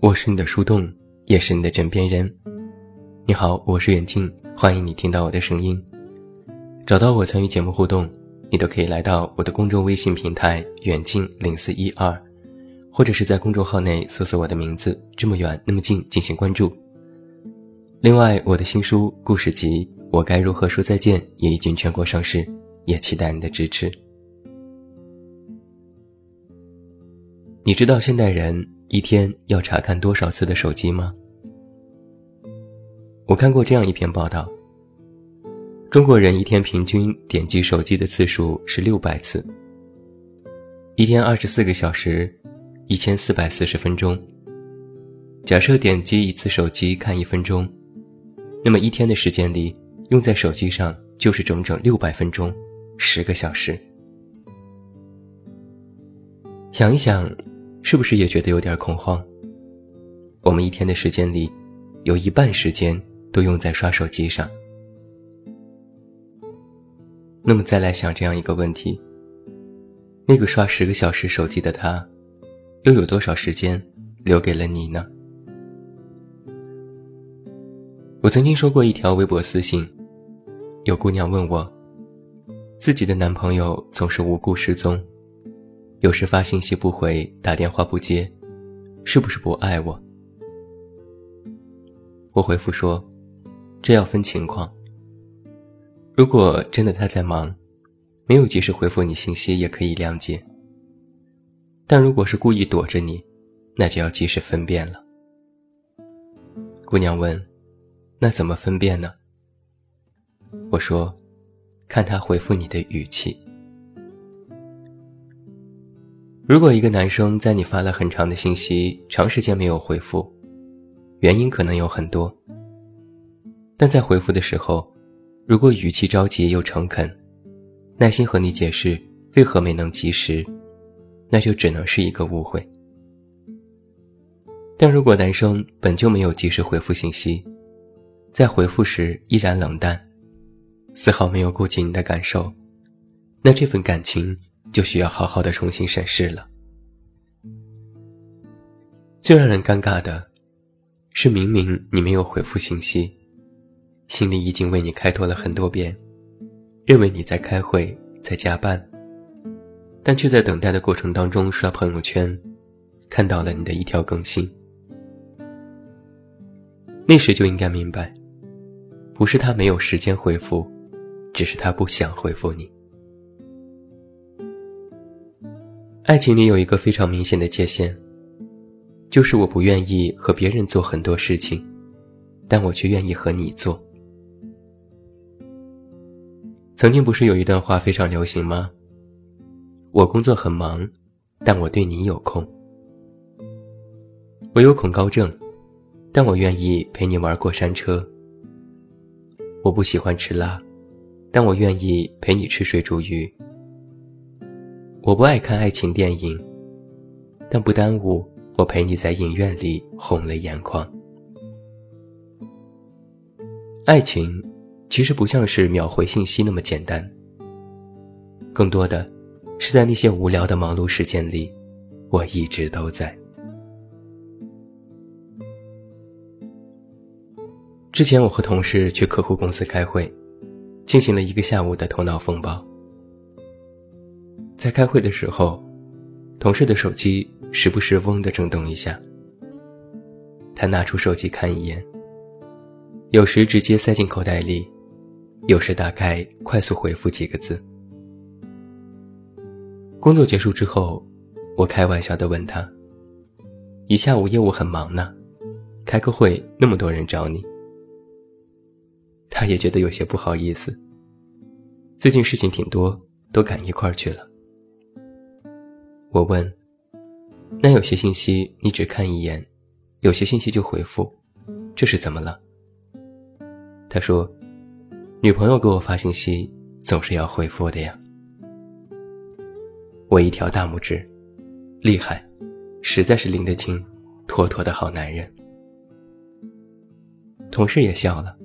我是你的树洞，也是你的枕边人。你好，我是远近，欢迎你听到我的声音。找到我参与节目互动，你都可以来到我的公众微信平台远近0412，或者是在公众号内搜索我的名字这么远那么近进行关注。另外，我的新书故事集《我该如何说再见》也已经全国上市，也期待你的支持。你知道现代人一天要查看多少次的手机吗？我看过这样一篇报道，中国人一天平均点击手机的次数是600次，一天24个小时，1440分钟。假设点击一次手机看1分钟，那么一天的时间里用在手机上就是整整600分钟，10个小时。想一想，是不是也觉得有点恐慌？我们一天的时间里有一半时间都用在刷手机上。那么再来想这样一个问题，那个刷10个小时手机的他，又有多少时间留给了你呢？我曾经收过一条微博私信，有姑娘问我，自己的男朋友总是无故失踪，有时发信息不回，打电话不接，是不是不爱我？我回复说，这要分情况。如果真的他在忙，没有及时回复你信息也可以谅解，但如果是故意躲着你，那就要及时分辨了。姑娘问，那怎么分辨呢？我说，看他回复你的语气。如果一个男生在你发了很长的信息，长时间没有回复，原因可能有很多，但在回复的时候，如果语气着急又诚恳，耐心和你解释为何没能及时，那就只能是一个误会。但如果男生本就没有及时回复信息，在回复时依然冷淡，丝毫没有顾及你的感受，那这份感情就需要好好的重新审视了。最让人尴尬的是，明明你没有回复信息，心里已经为你开脱了很多遍，认为你在开会在加班，但却在等待的过程当中刷朋友圈，看到了你的一条更新。那时就应该明白，不是他没有时间回复，只是他不想回复你。爱情里有一个非常明显的界限，就是我不愿意和别人做很多事情，但我却愿意和你做。曾经不是有一段话非常流行吗？我工作很忙，但我对你有空。我有恐高症，但我愿意陪你玩过山车。我不喜欢吃辣，但我愿意陪你吃水煮鱼。我不爱看爱情电影，但不耽误我陪你在影院里红了眼眶。爱情其实不像是秒回信息那么简单，更多的是在那些无聊的忙碌时间里，我一直都在。之前我和同事去客户公司开会，进行了一个下午的头脑风暴。在开会的时候，同事的手机时不时嗡地震动一下，他拿出手机看一眼，有时直接塞进口袋里，有时打开快速回复几个字。工作结束之后，我开玩笑地问他，一下午业务很忙呢，开个会那么多人找你。他也觉得有些不好意思，最近事情挺多，都赶一块儿去了。我问，那有些信息你只看一眼，有些信息就回复，这是怎么了？他说，女朋友给我发信息总是要回复的呀。我一条大拇指，厉害，实在是拎得清，妥妥的好男人。同事也笑了。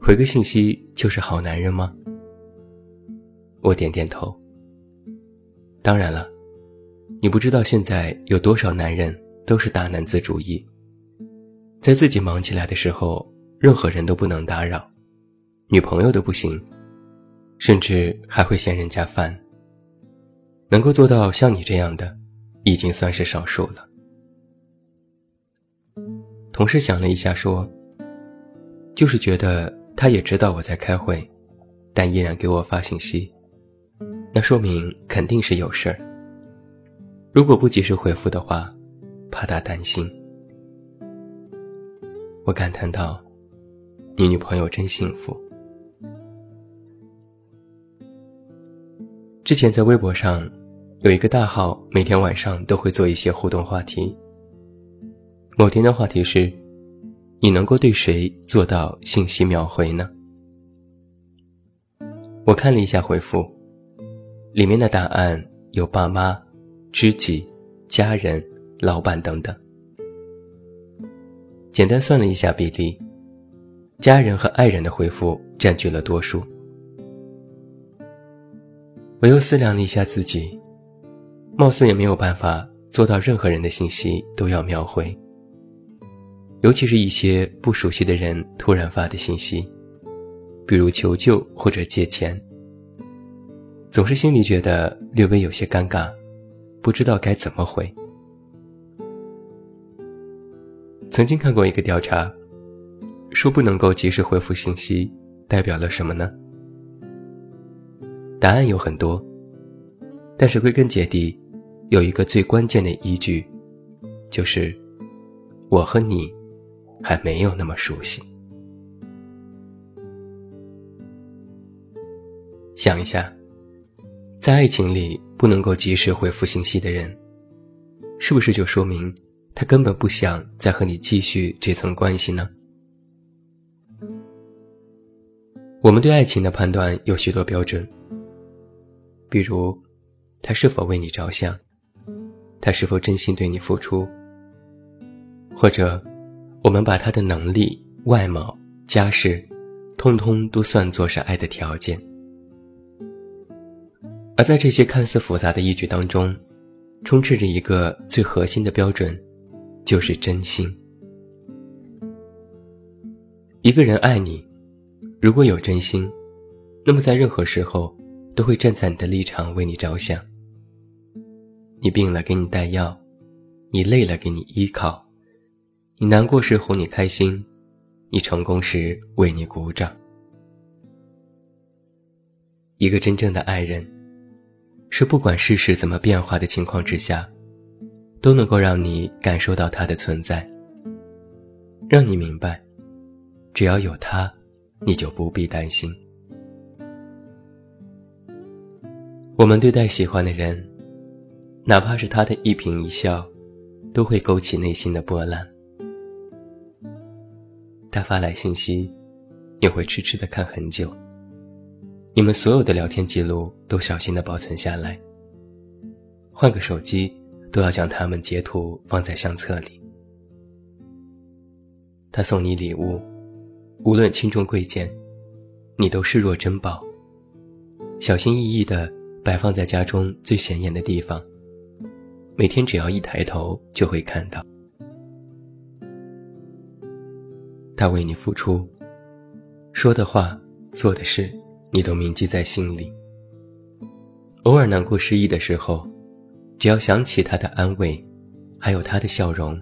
回个信息就是好男人吗？我点点头。当然了，你不知道现在有多少男人都是大男子主义，在自己忙起来的时候，任何人都不能打扰，女朋友都不行，甚至还会嫌人家烦。能够做到像你这样的，已经算是少数了。同事想了一下说，就是觉得他也知道我在开会，但依然给我发信息，那说明肯定是有事儿。如果不及时回复的话，怕他担心。我感叹道，你女朋友真幸福。之前在微博上有一个大号，每天晚上都会做一些互动话题。某天的话题是，你能够对谁做到信息秒回呢？我看了一下回复，里面的答案有爸妈、知己、家人、老板等等。简单算了一下比例，家人和爱人的回复占据了多数。我又思量了一下自己，貌似也没有办法做到任何人的信息都要秒回，尤其是一些不熟悉的人突然发的信息，比如求救或者借钱，总是心里觉得略微有些尴尬，不知道该怎么回。曾经看过一个调查，说不能够及时回复信息代表了什么呢？答案有很多，但是归根结底有一个最关键的依据，就是我和你还没有那么熟悉。想一下，在爱情里不能够及时回复信息的人，是不是就说明他根本不想再和你继续这层关系呢？我们对爱情的判断有许多标准，比如他是否为你着想，他是否真心对你付出，或者我们把他的能力、外貌、家世通通都算作是爱的条件。而在这些看似复杂的依据当中，充斥着一个最核心的标准，就是真心。一个人爱你，如果有真心，那么在任何时候都会站在你的立场为你着想。你病了给你带药，你累了给你依靠，你难过时哄你开心，你成功时为你鼓掌。一个真正的爱人，是不管世事怎么变化的情况之下，都能够让你感受到他的存在，让你明白，只要有他，你就不必担心。我们对待喜欢的人，哪怕是他的一颦一笑，都会勾起内心的波澜。他发来信息，你会痴痴地看很久，你们所有的聊天记录都小心地保存下来，换个手机都要将它们截图放在相册里。他送你礼物，无论轻重贵贱，你都视若珍宝，小心翼翼地摆放在家中最显眼的地方，每天只要一抬头就会看到。他为你付出，说的话、做的事，你都铭记在心里。偶尔难过失意的时候，只要想起他的安慰，还有他的笑容，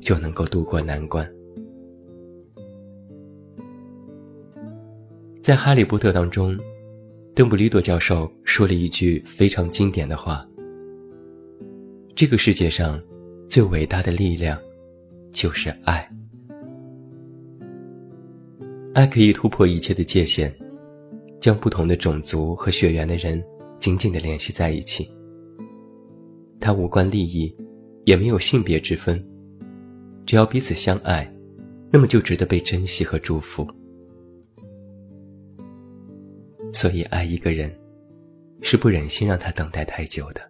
就能够度过难关。在《哈利波特》当中，邓布利多教授说了一句非常经典的话，这个世界上最伟大的力量就是爱。爱可以突破一切的界限，将不同的种族和血缘的人紧紧地联系在一起。它无关利益，也没有性别之分，只要彼此相爱，那么就值得被珍惜和祝福。所以爱一个人，是不忍心让他等待太久的。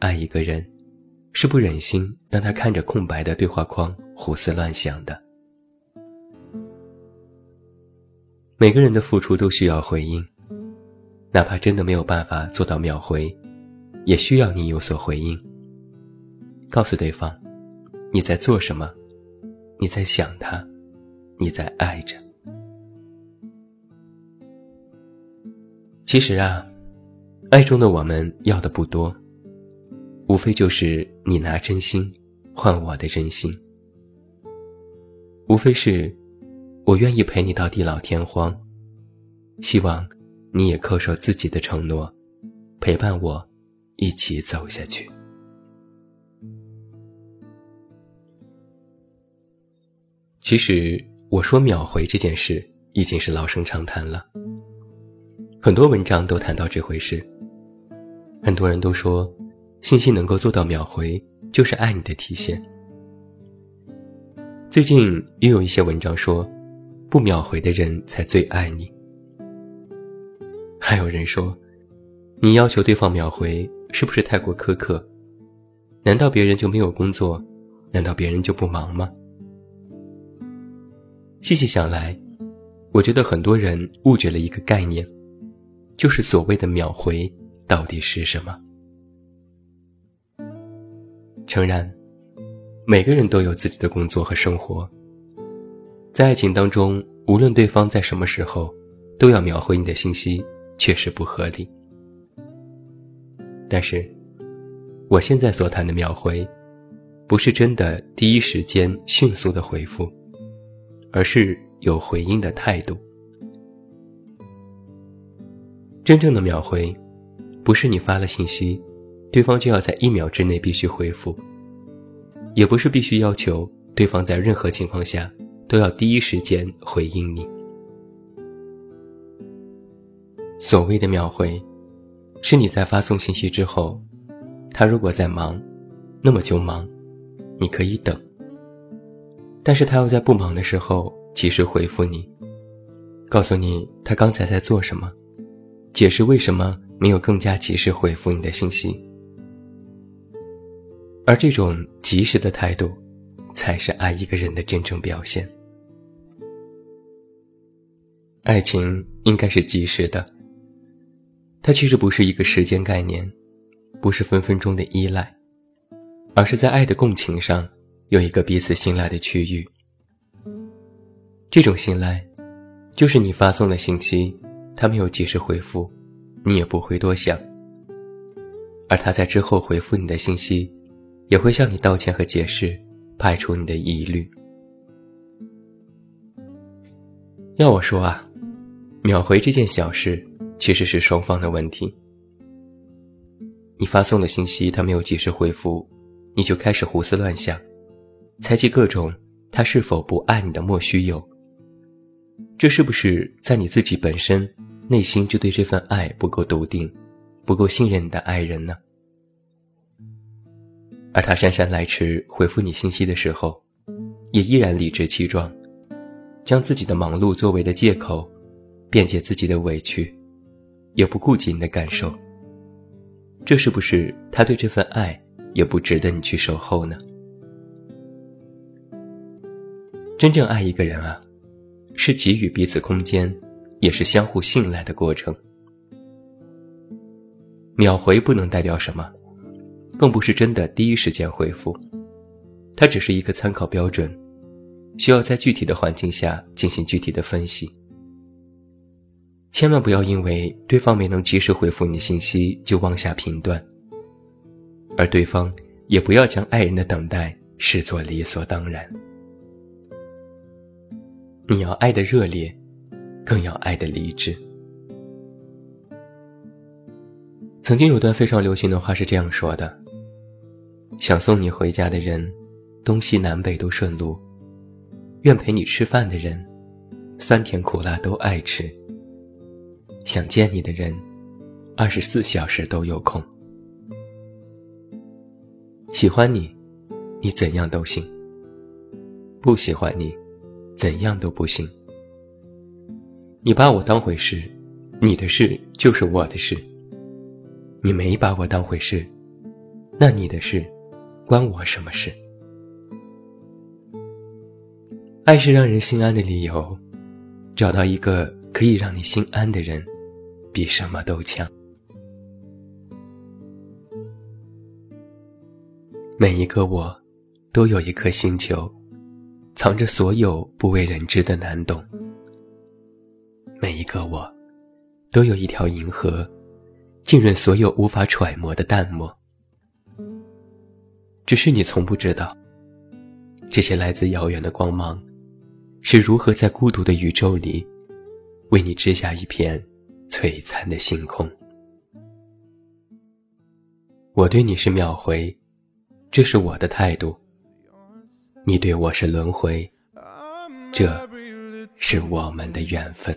爱一个人，是不忍心让他看着空白的对话框胡思乱想的。每个人的付出都需要回应，哪怕真的没有办法做到秒回，也需要你有所回应，告诉对方你在做什么，你在想他，你在爱着。其实啊，爱中的我们要的不多，无非就是你拿真心换我的真心，无非是我愿意陪你到地老天荒，希望你也恪守自己的承诺，陪伴我一起走下去。其实我说秒回这件事已经是老生常谈了，很多文章都谈到这回事，很多人都说信息能够做到秒回就是爱你的体现。最近也有一些文章说不秒回的人才最爱你，还有人说你要求对方秒回是不是太过苛刻，难道别人就没有工作，难道别人就不忙吗？细细想来，我觉得很多人误解了一个概念，就是所谓的秒回到底是什么。诚然，每个人都有自己的工作和生活，在爱情当中，无论对方在什么时候都要秒回你的信息，确实不合理。但是我现在所谈的秒回，不是真的第一时间迅速的回复，而是有回应的态度。真正的秒回，不是你发了信息对方就要在1秒之内必须回复，也不是必须要求对方在任何情况下都要第一时间回应你。所谓的秒回，是你在发送信息之后，他如果在忙，那么就忙，你可以等，但是他要在不忙的时候及时回复你，告诉你他刚才在做什么，解释为什么没有更加及时回复你的信息。而这种及时的态度，才是爱一个人的真正表现。爱情应该是及时的，它其实不是一个时间概念，不是分分钟的依赖，而是在爱的共情上有一个彼此信赖的区域。这种信赖，就是你发送了信息，他没有及时回复，你也不会多想，而他在之后回复你的信息，也会向你道歉和解释，排除你的疑虑。要我说啊，秒回这件小事其实是双方的问题。你发送的信息他没有及时回复，你就开始胡思乱想，猜忌各种他是否不爱你的莫须有，这是不是在你自己本身内心就对这份爱不够笃定，不够信任你的爱人呢？而他姗姗来迟回复你信息的时候，也依然理直气壮，将自己的忙碌作为的借口，辩解自己的委屈，也不顾及你的感受，这是不是他对这份爱也不值得你去守候呢？真正爱一个人啊，是给予彼此空间，也是相互信赖的过程。秒回不能代表什么，更不是真的第一时间回复，它只是一个参考标准，需要在具体的环境下进行具体的分析。千万不要因为对方没能及时回复你信息就妄下评断，而对方也不要将爱人的等待视作理所当然。你要爱的热烈，更要爱的理智。曾经有段非常流行的话是这样说的：想送你回家的人，东西南北都顺路；愿陪你吃饭的人，酸甜苦辣都爱吃；想见你的人，24小时都有空。喜欢你，你怎样都行；不喜欢你，怎样都不行。你把我当回事，你的事就是我的事；你没把我当回事，那你的事关我什么事？爱是让人心安的理由，找到一个可以让你心安的人，比什么都强。每一个我，都有一颗星球，藏着所有不为人知的难懂。每一个我，都有一条银河，浸润所有无法揣摩的淡漠。只是你从不知道，这些来自遥远的光芒，是如何在孤独的宇宙里，为你织下一片璀璨的星空。我对你是秒回，这是我的态度，你对我是轮回，这是我们的缘分。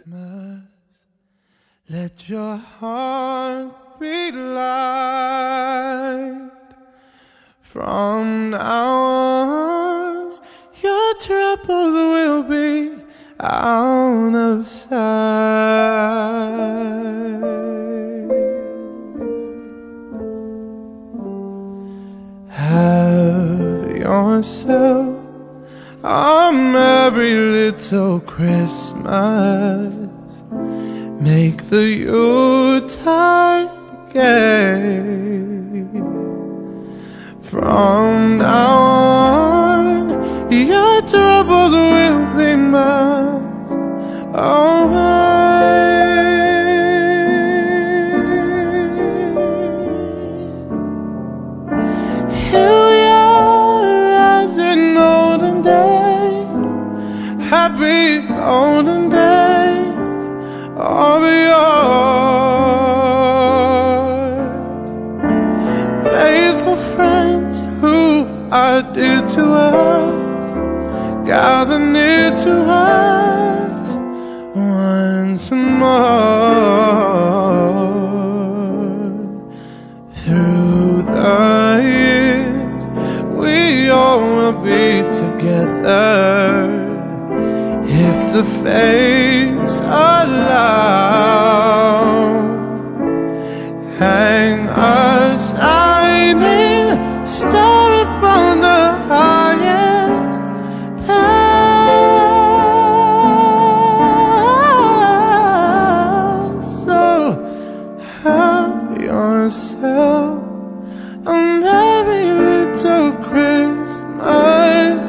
Let your heart be light. From now on, your troubles will be out of sight.Have yourself a merry little Christmas. Make the Yuletide gay. From now on, your troubles will be miles away.Happy golden days are yours. Faithful friends who are dear to us, gather near to us once more. Through the years, we all will be together.If the fates allow, hang a shining star upon the highest pass. So have yourself a merry little Christmas.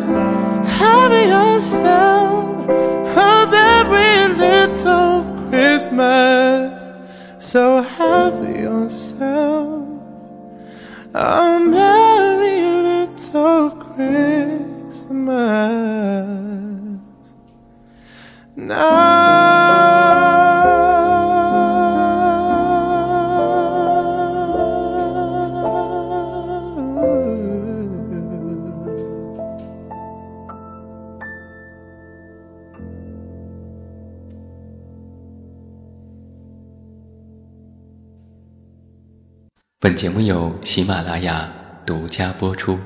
Have yourself.So have yourself a merry little Christmas now。本节目由喜马拉雅独家播出。